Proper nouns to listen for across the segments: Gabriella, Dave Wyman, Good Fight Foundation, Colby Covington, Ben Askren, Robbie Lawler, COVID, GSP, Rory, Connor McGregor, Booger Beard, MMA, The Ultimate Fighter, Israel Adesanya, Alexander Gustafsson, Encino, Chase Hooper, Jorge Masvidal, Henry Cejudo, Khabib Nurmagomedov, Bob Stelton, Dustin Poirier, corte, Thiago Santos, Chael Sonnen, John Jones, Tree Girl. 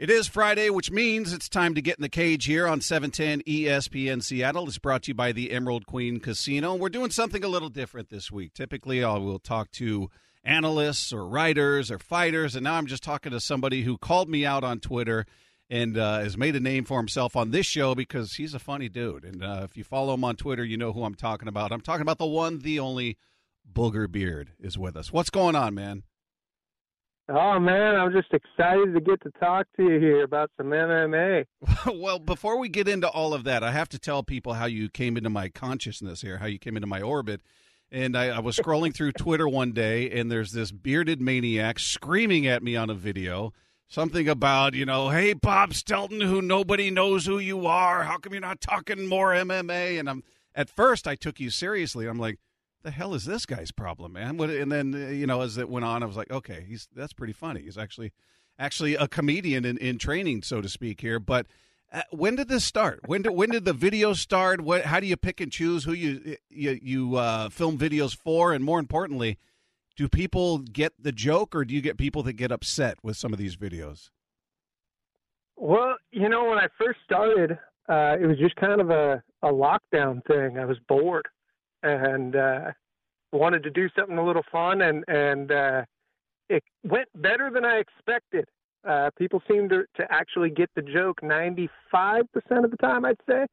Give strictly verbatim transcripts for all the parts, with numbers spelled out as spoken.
It is Friday, which means it's time to get in the cage here on seven ten E S P N Seattle. It's brought to you by the Emerald Queen Casino. We're doing something a little different this week. Typically, I will talk to analysts or writers or fighters, and now I'm just talking to somebody who called me out on Twitter and uh, has made a name for himself on this show because he's a funny dude. And uh, if you follow him on Twitter, you know who I'm talking about. I'm talking about the one, the only Booger Beard is with us. What's going on, man? Oh, man, I'm just excited to get to talk to you here about some M M A. Well, before we get into all of that, I have to tell people how you came into my consciousness here, how you came into my orbit. And I, I was scrolling through Twitter one day, and there's this bearded maniac screaming at me on a video, something about, you know, hey, Bob Stelton, who nobody knows who you are. How come you're not talking more M M A? And I'm at first I took you seriously. I'm like, the hell is this guy's problem, man? What, and then, you know, as it went on, I was like, okay, he's that's pretty funny. He's actually actually a comedian in, in training, so to speak, here. But uh, when did this start? When did when did the video start? What? How do you pick and choose who you you, you uh, film videos for? And more importantly, do people get the joke, or do you get people that get upset with some of these videos? Well, you know, when I first started, uh, it was just kind of a, a lockdown thing. I was bored. And uh, wanted to do something a little fun, and and uh, it went better than I expected. Uh, people seemed to, to actually get the joke ninety-five percent of the time, I'd say,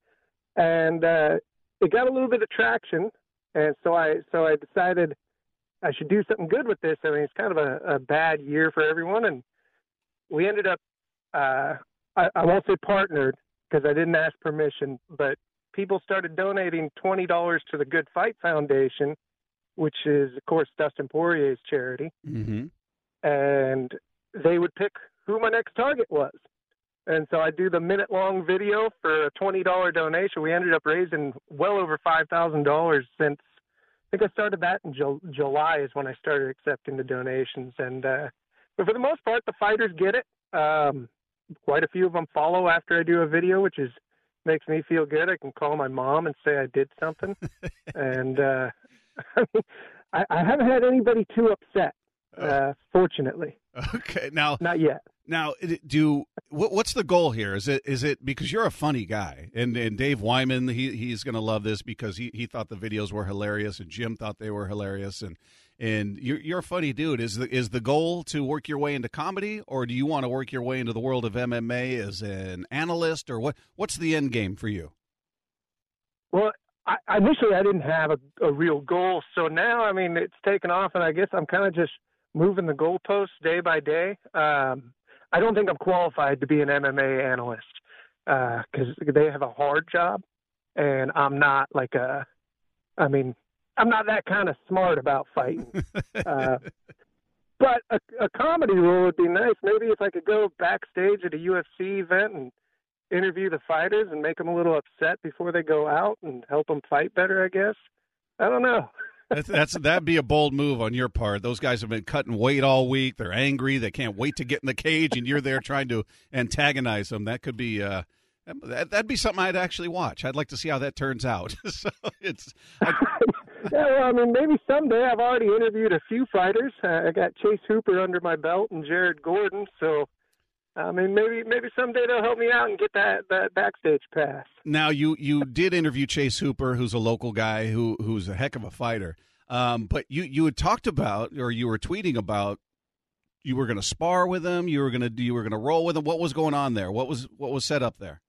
and uh, it got a little bit of traction. And so I so I decided I should do something good with this. I mean, it's kind of a, a bad year for everyone, and we ended up uh, I, I won't say partnered because I didn't ask permission, but people started donating twenty dollars to the Good Fight Foundation, which is, of course, Dustin Poirier's charity. Mm-hmm. And they would pick who my next target was. And so I do the minute-long video for a twenty dollars donation. We ended up raising well over five thousand dollars since I think I started that in Ju- July is when I started accepting the donations. And uh, but for the most part, the fighters get it. Um, quite a few of them follow after I do a video, which is makes me feel good. I can call my mom and say I did something. and uh, I, I haven't had anybody too upset, uh, fortunately. Okay. Now, not yet. Now, do what, what's the goal here? Is it is it because you're a funny guy, and, and Dave Wyman, he he's going to love this because he, he thought the videos were hilarious, and Jim thought they were hilarious, and and you're, you're a funny dude. Is the, is the goal to work your way into comedy, or do you want to work your way into the world of M M A as an analyst, or what? What's the end game for you? Well, I, initially I didn't have a, a real goal, so now I mean it's taken off, and I guess I'm kind of just moving the goalposts day by day. Um, I don't think I'm qualified to be an M M A analyst because uh, they have a hard job, and I'm not like a, I mean, I'm not that kind of smart about fighting. uh, but a, a comedy role would be nice. Maybe if I could go backstage at a U F C event and interview the fighters and make them a little upset before they go out and help them fight better, I guess. I don't know. That's, that's that'd be a bold move on your part. Those guys have been cutting weight all week. They're angry. They can't wait to get in the cage, and you're there trying to antagonize them. That could be uh, that, that'd be something I'd actually watch. I'd like to see how that turns out. so it's I... yeah. Well, I mean, maybe someday. I've already interviewed a few fighters. Uh, I got Chase Hooper under my belt and Jared Gordon, so. I mean, maybe maybe someday they'll help me out and get that, that backstage pass. Now, you, you did interview Chase Hooper, who's a local guy who who's a heck of a fighter. Um, but you, you had talked about, or you were tweeting about, you were going to spar with him. You were going to you were going to roll with him. What was going on there? What was what was set up there?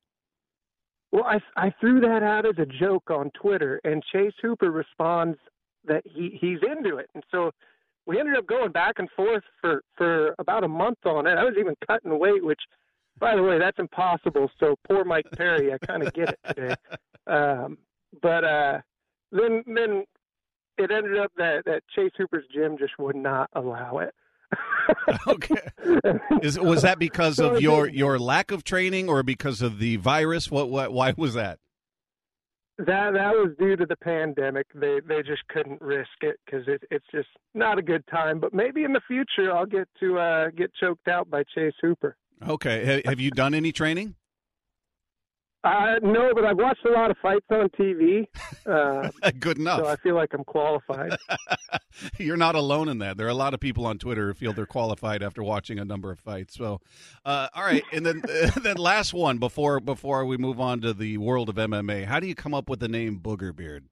Well, I I threw that out as a joke on Twitter, and Chase Hooper responds that he, he's into it, and so. We ended up going back and forth for, for about a month on it. I was even cutting weight, which, by the way, that's impossible. So poor Mike Perry, I kind of get it today. Um, but uh, then then it ended up that, that Chase Hooper's gym just would not allow it. Okay. Is, was that because of your, your lack of training or because of the virus? What, what why was that? That that was due to the pandemic. They they just couldn't risk it because it, it's just not a good time. But maybe in the future I'll get to uh, get choked out by Chase Hooper. Okay. Have you done any training? Uh, no, but I've watched a lot of fights on T V. Uh, Good enough. So I feel like I'm qualified. You're not alone in that. There are a lot of people on Twitter who feel they're qualified after watching a number of fights. So, uh, all right, and then then last one before before we move on to the world of M M A. How do you come up with the name Booger Beard?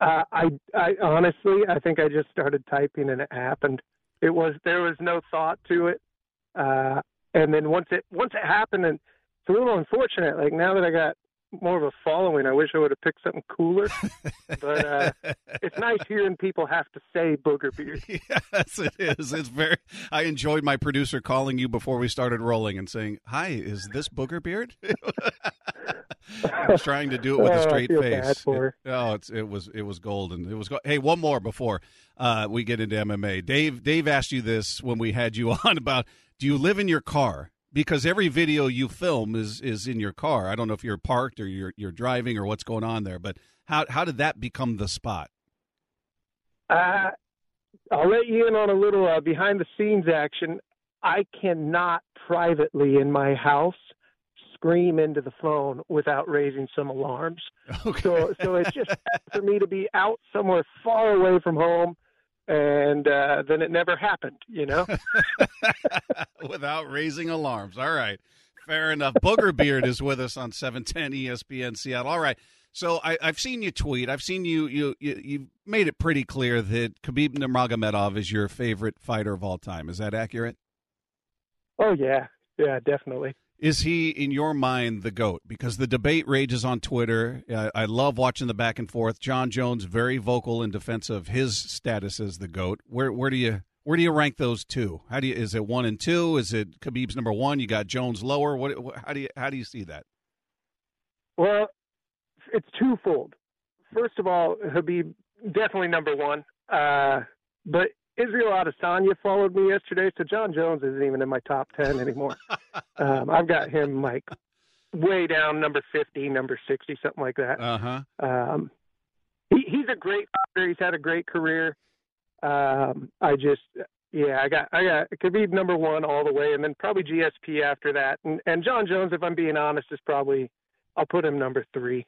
Uh, I I honestly, I think I just started typing and it happened. It was there was no thought to it, uh, and then once it once it happened and. It's a little unfortunate. Like, now that I got more of a following, I wish I would have picked something cooler. But uh, it's nice hearing people have to say Booger Beard. Yes, it is. It's very. I enjoyed my producer calling you before we started rolling and saying, "Hi, is this Booger Beard?" I was trying to do it with a straight oh, face. Bad for it, oh, it's, it was it was golden. It was. Go- hey, one more before uh, we get into M M A. Dave Dave asked you this when we had you on about, do you live in your car? Because every video you film is, is in your car. I don't know if you're parked or you're you're driving or what's going on there, but how how did that become the spot? Uh, I'll let you in on a little uh, behind-the-scenes action. I cannot privately in my house scream into the phone without raising some alarms. Okay. So so it's just for me to be out somewhere far away from home. And uh, then it never happened, you know? Without raising alarms. All right. Fair enough. Booger Beard is with us on seven ten E S P N Seattle. All right. So I, I've seen you tweet. I've seen you, you, you, you've made it pretty clear that Khabib Nurmagomedov is your favorite fighter of all time. Is that accurate? Oh, yeah. Yeah, definitely. Is he, in your mind, the GOAT? Because the debate rages on Twitter. I, I love watching the back and forth. John Jones, very vocal in defense of his status as the GOAT. Where where do you where do you rank those two? How do you, is it one and two? Is it Khabib's number one? You got Jones lower. What? How do you how do you see that? Well, it's twofold. First of all, Khabib definitely number one. Uh, but Israel Adesanya followed me yesterday, so John Jones isn't even in my top ten anymore. um, I've got him, like, way down, number fifty, number sixty, something like that. Uh-huh. Um, he, he's a great fighter. He's had a great career. Um, I just, yeah, I got I got Khabib number one all the way, and then probably G S P after that. And, and John Jones, if I'm being honest, is probably, I'll put him number three,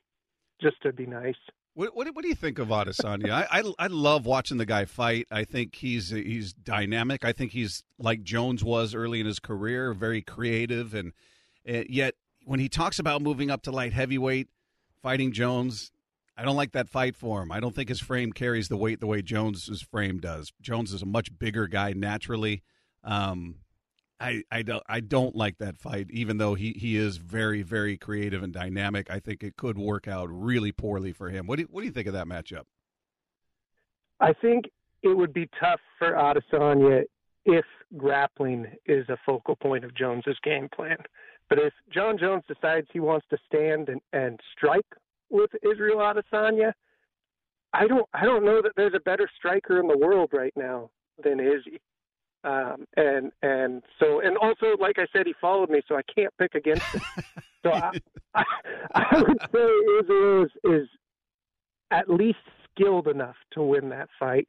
just to be nice. What, what what do you think of Adesanya? I, I I love watching the guy fight. I think he's he's dynamic. I think he's like Jones was early in his career, very creative, and, and yet when he talks about moving up to light heavyweight, fighting Jones, I don't like that fight for him. I don't think his frame carries the weight the way Jones's frame does. Jones is a much bigger guy naturally. Um, I I don't I don't like that fight, even though he, he is very, very creative and dynamic. I think it could work out really poorly for him. What do you, what do you think of that matchup? I think it would be tough for Adesanya if grappling is a focal point of Jones's game plan. But if John Jones decides he wants to stand and, and strike with Israel Adesanya, I don't I don't know that there's a better striker in the world right now than Izzy. Um, and, and so, and also, like I said, he followed me, so I can't pick against him. So I, I, I would say Israel is, is at least skilled enough to win that fight.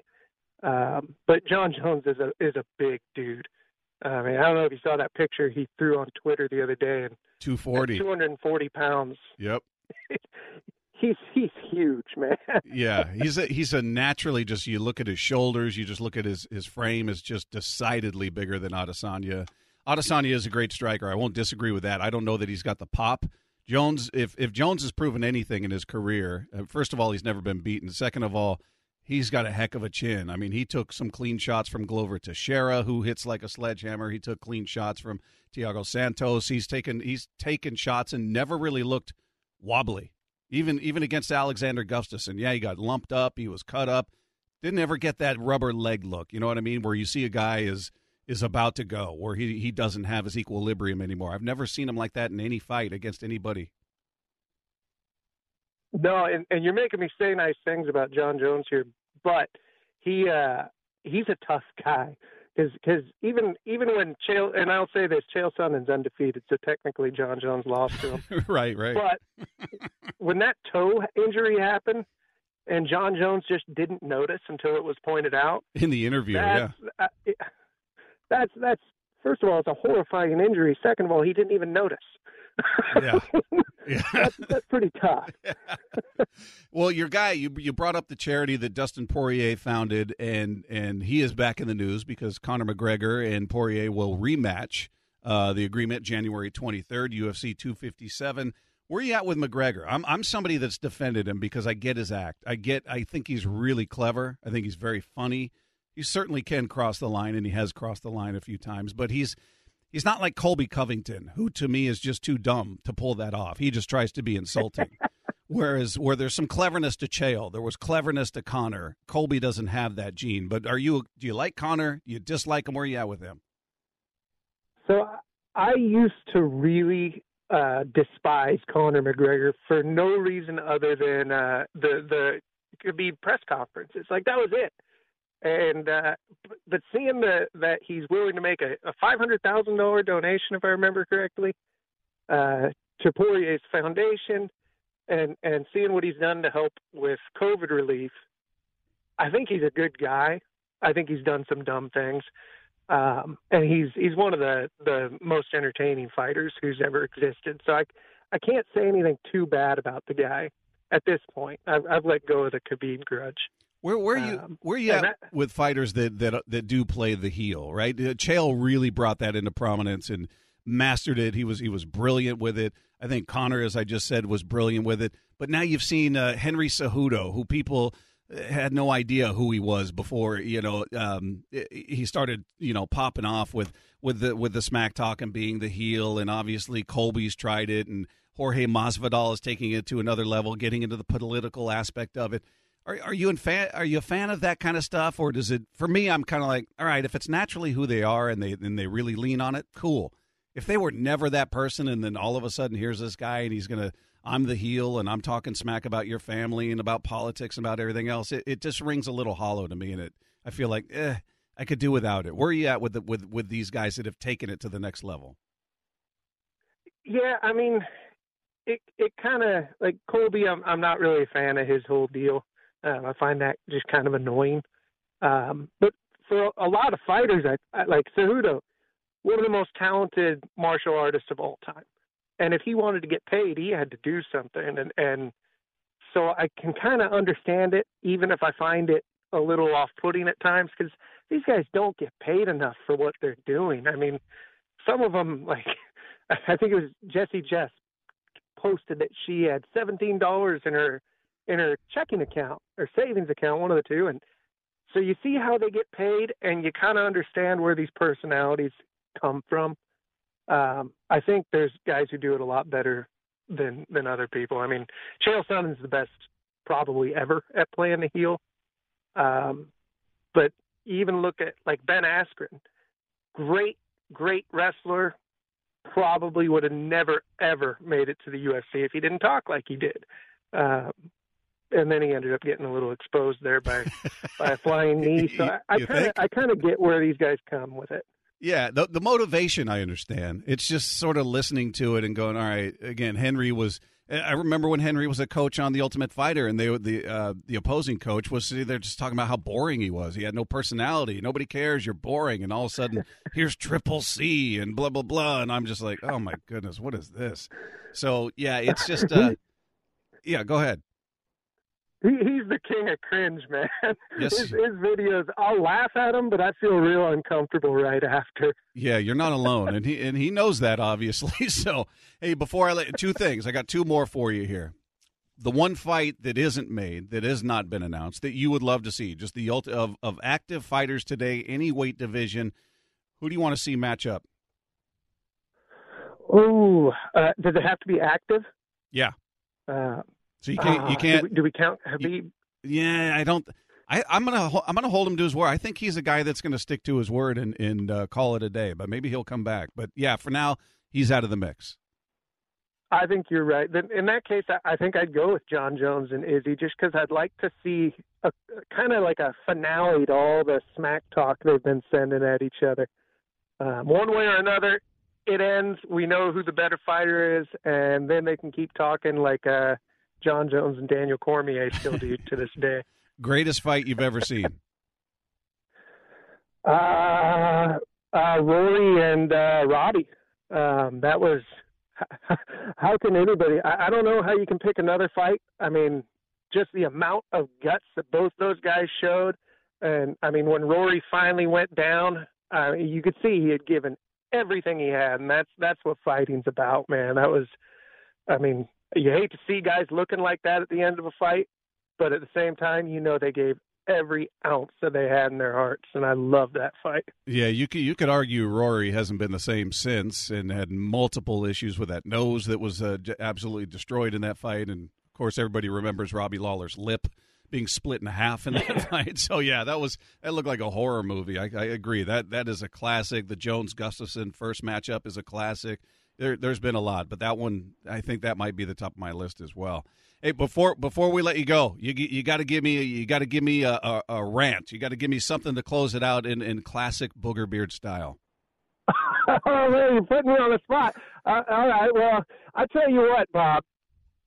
Um, but John Jones is a, is a big dude. I mean, I don't know if you saw that picture he threw on Twitter the other day, and two forty, two hundred forty pounds. Yep. He's he's huge, man. Yeah, he's a, he's a naturally just, you look at his shoulders, you just look at his, his frame is just decidedly bigger than Adesanya. Adesanya is a great striker. I won't disagree with that. I don't know that he's got the pop. Jones, if, if Jones has proven anything in his career, first of all, he's never been beaten. Second of all, he's got a heck of a chin. I mean, he took some clean shots from Glover Teixeira, who hits like a sledgehammer. He took clean shots from Thiago Santos. He's taken he's taken shots and never really looked wobbly. Even even against Alexander Gustafsson, yeah, he got lumped up, he was cut up, didn't ever get that rubber leg look, you know what I mean, where you see a guy is is about to go, where he, he doesn't have his equilibrium anymore. I've never seen him like that in any fight against anybody. No, and, and you're making me say nice things about John Jones here, but he uh, he's a tough guy. Because even even when Chael, and I'll say this, Chael Sonnen's undefeated, so technically John Jones lost to him. right, right. But when that toe injury happened, and John Jones just didn't notice until it was pointed out in the interview, that's, yeah, uh, that's that's first of all, it's a horrifying injury. Second of all, he didn't even notice. Yeah. Yeah. That's, that's pretty tough. Yeah. Well, your guy, you you brought up the charity that Dustin Poirier founded, and and he is back in the news because Conor McGregor and Poirier will rematch. Uh, the agreement January twenty-third, U F C two fifty-seven. Where are you at with McGregor? I'm I'm somebody that's defended him because I get his act. I get I think he's really clever. I think he's very funny. He certainly can cross the line, and he has crossed the line a few times, but he's He's not like Colby Covington, who to me is just too dumb to pull that off. He just tries to be insulting. Whereas where there's some cleverness to Chael, there was cleverness to Connor. Colby doesn't have that gene. But are you? Do you like Connor? Do you dislike him? Where are you at with him? So I used to really uh, despise Connor McGregor for no reason other than uh, the the Khabib press conferences. Like that was it. And uh, but seeing the, that he's willing to make a, a five hundred thousand dollars donation, if I remember correctly, uh, to Poirier's foundation, and, and seeing what he's done to help with COVID relief, I think he's a good guy. I think he's done some dumb things, um, and he's he's one of the, the most entertaining fighters who's ever existed. So I I can't say anything too bad about the guy at this point. I've, I've let go of the Khabib grudge. Where where are you um, where are you at that, with fighters that, that that do play the heel, right? Chael really brought that into prominence and mastered it. He was he was brilliant with it. I think Connor, as I just said, was brilliant with it. But now you've seen uh, Henry Cejudo, who people had no idea who he was before. You know, um, he started you know popping off with with the with the smack talk and being the heel, and obviously Colby's tried it, and Jorge Masvidal is taking it to another level, getting into the political aspect of it. Are are you in fan? Are you a fan of that kind of stuff, or does it? For me, I'm kind of like, all right, if it's naturally who they are and they and they really lean on it, cool. If they were never that person, and then all of a sudden here's this guy and he's gonna, I'm the heel and I'm talking smack about your family and about politics and about everything else, it, it just rings a little hollow to me, and it I feel like, eh, I could do without it. Where are you at with the, with with these guys that have taken it to the next level? Yeah, I mean, it it kind of like Colby. I'm I'm not really a fan of his whole deal. Um, I find that just kind of annoying. Um, but for a lot of fighters, I, I, like Cejudo, one of the most talented martial artists of all time. And if he wanted to get paid, he had to do something. And, and so I can kind of understand it, even if I find it a little off-putting at times, because these guys don't get paid enough for what they're doing. I mean, some of them, like, I think it was Jessie Jess posted that she had seventeen dollars in her in her checking account or savings account, one of the two. And so you see how they get paid, and you kind of understand where these personalities come from. Um, I think there's guys who do it a lot better than, than other people. I mean, Chael Sonnen's the best probably ever at playing the heel. Um, but even look at like Ben Askren, great, great wrestler, probably would have never, ever made it to the U F C if he didn't talk like he did. Um, And then he ended up getting a little exposed there by, by a flying knee. So I kind of I kind of get where these guys come with it. Yeah, the the motivation I understand. It's just sort of listening to it and going, all right. Again, Henry was. I remember when Henry was a coach on The Ultimate Fighter, and they the uh, the opposing coach was they're just talking about how boring he was. He had no personality. Nobody cares. You're boring. And all of a sudden, here's Triple C and blah blah blah. And I'm just like, oh my goodness, what is this? So yeah, it's just. Uh, yeah, go ahead. He's the king of cringe, man. Yes. His, his videos, I'll laugh at him, but I feel real uncomfortable right after. Yeah, you're not alone, and he and he knows that, obviously. So, hey, before I let two things, I got two more for you here. The one fight that isn't made, that has not been announced, that you would love to see, just the ult of, of active fighters today, any weight division. Who do you want to see match up? Oh, uh, does it have to be active? Yeah. Uh So you can't. You can't. Uh, do, we, do we count Khabib? Yeah, I don't. I, I'm gonna. I'm gonna hold him to his word. I think he's a guy that's gonna stick to his word and and uh, call it a day. But maybe he'll come back. But yeah, for now, he's out of the mix. I think you're right. In that case, I think I'd go with John Jones and Izzy, just because I'd like to see a kind of like a finale to all the smack talk they've been sending at each other. Um, one way or another, it ends. We know who the better fighter is, and then they can keep talking like a. John Jones and Daniel Cormier still do to this day. Greatest fight you've ever seen? Uh, uh, Rory and uh, Robbie. Um, that was how can anybody, I, I don't know how you can pick another fight. I mean, just the amount of guts that both those guys showed. And I mean, when Rory finally went down, uh, you could see he had given everything he had. And that's, that's what fighting's about, man. That was, I mean, you hate to see guys looking like that at the end of a fight, but at the same time, you know, they gave every ounce that they had in their hearts, and I love that fight. Yeah, you could, you could argue Rory hasn't been the same since and had multiple issues with that nose that was uh, absolutely destroyed in that fight. And, of course, everybody remembers Robbie Lawler's lip being split in half in that fight. So, yeah, that was that looked like a horror movie. I, I agree. That That is a classic. The Jones-Gustafsson first matchup is a classic. There, there's been a lot, but that one, I think that might be the top of my list as well. Hey, before before we let you go, you you got to give me you got to give me a, a, a rant. You got to give me something to close it out in, in classic Booger Beard style. Oh man, you're putting me on the spot. Uh, all right, well, I tell you what, Bob,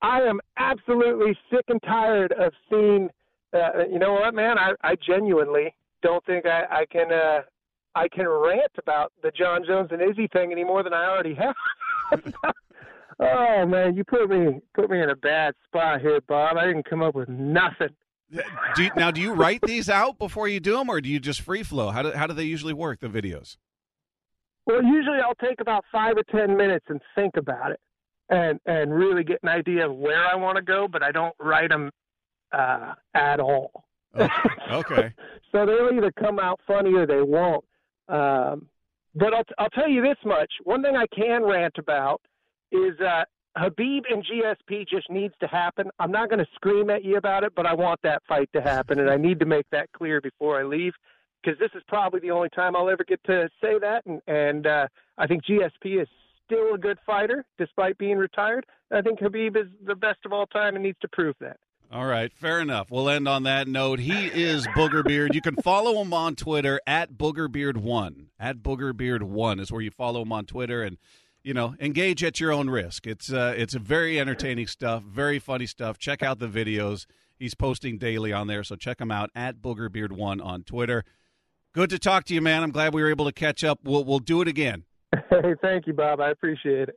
I am absolutely sick and tired of seeing. Uh, you know what, man? I, I genuinely don't think I, I can. Uh, I can rant about the John Jones and Izzy thing any more than I already have. Oh, man, you put me put me in a bad spot here, Bob. I didn't come up with nothing. do you, now, do you write these out before you do them, or do you just free flow? How do, how do they usually work, the videos? Well, usually I'll take about five or ten minutes and think about it and, and really get an idea of where I want to go, but I don't write them uh, at all. Okay. okay. So, so they'll either come out funny or they won't. Um, but I'll, I'll tell you this much. One thing I can rant about is uh, Khabib and G S P just needs to happen. I'm not going to scream at you about it, but I want that fight to happen, and I need to make that clear before I leave, because this is probably the only time I'll ever get to say that. And, and uh, I think G S P is still a good fighter, despite being retired. I think Khabib is the best of all time and needs to prove that. All right, fair enough. We'll end on that note. He is Booger Beard. You can follow him on Twitter at Booger Beard one. At Booger Beard one is where you follow him on Twitter, and, you know, engage at your own risk. It's uh, it's very entertaining stuff, very funny stuff. Check out the videos. He's posting daily on there, so check him out at Booger Beard one on Twitter. Good to talk to you, man. I'm glad we were able to catch up. We'll, we'll do it again. Hey, thank you, Bob. I appreciate it.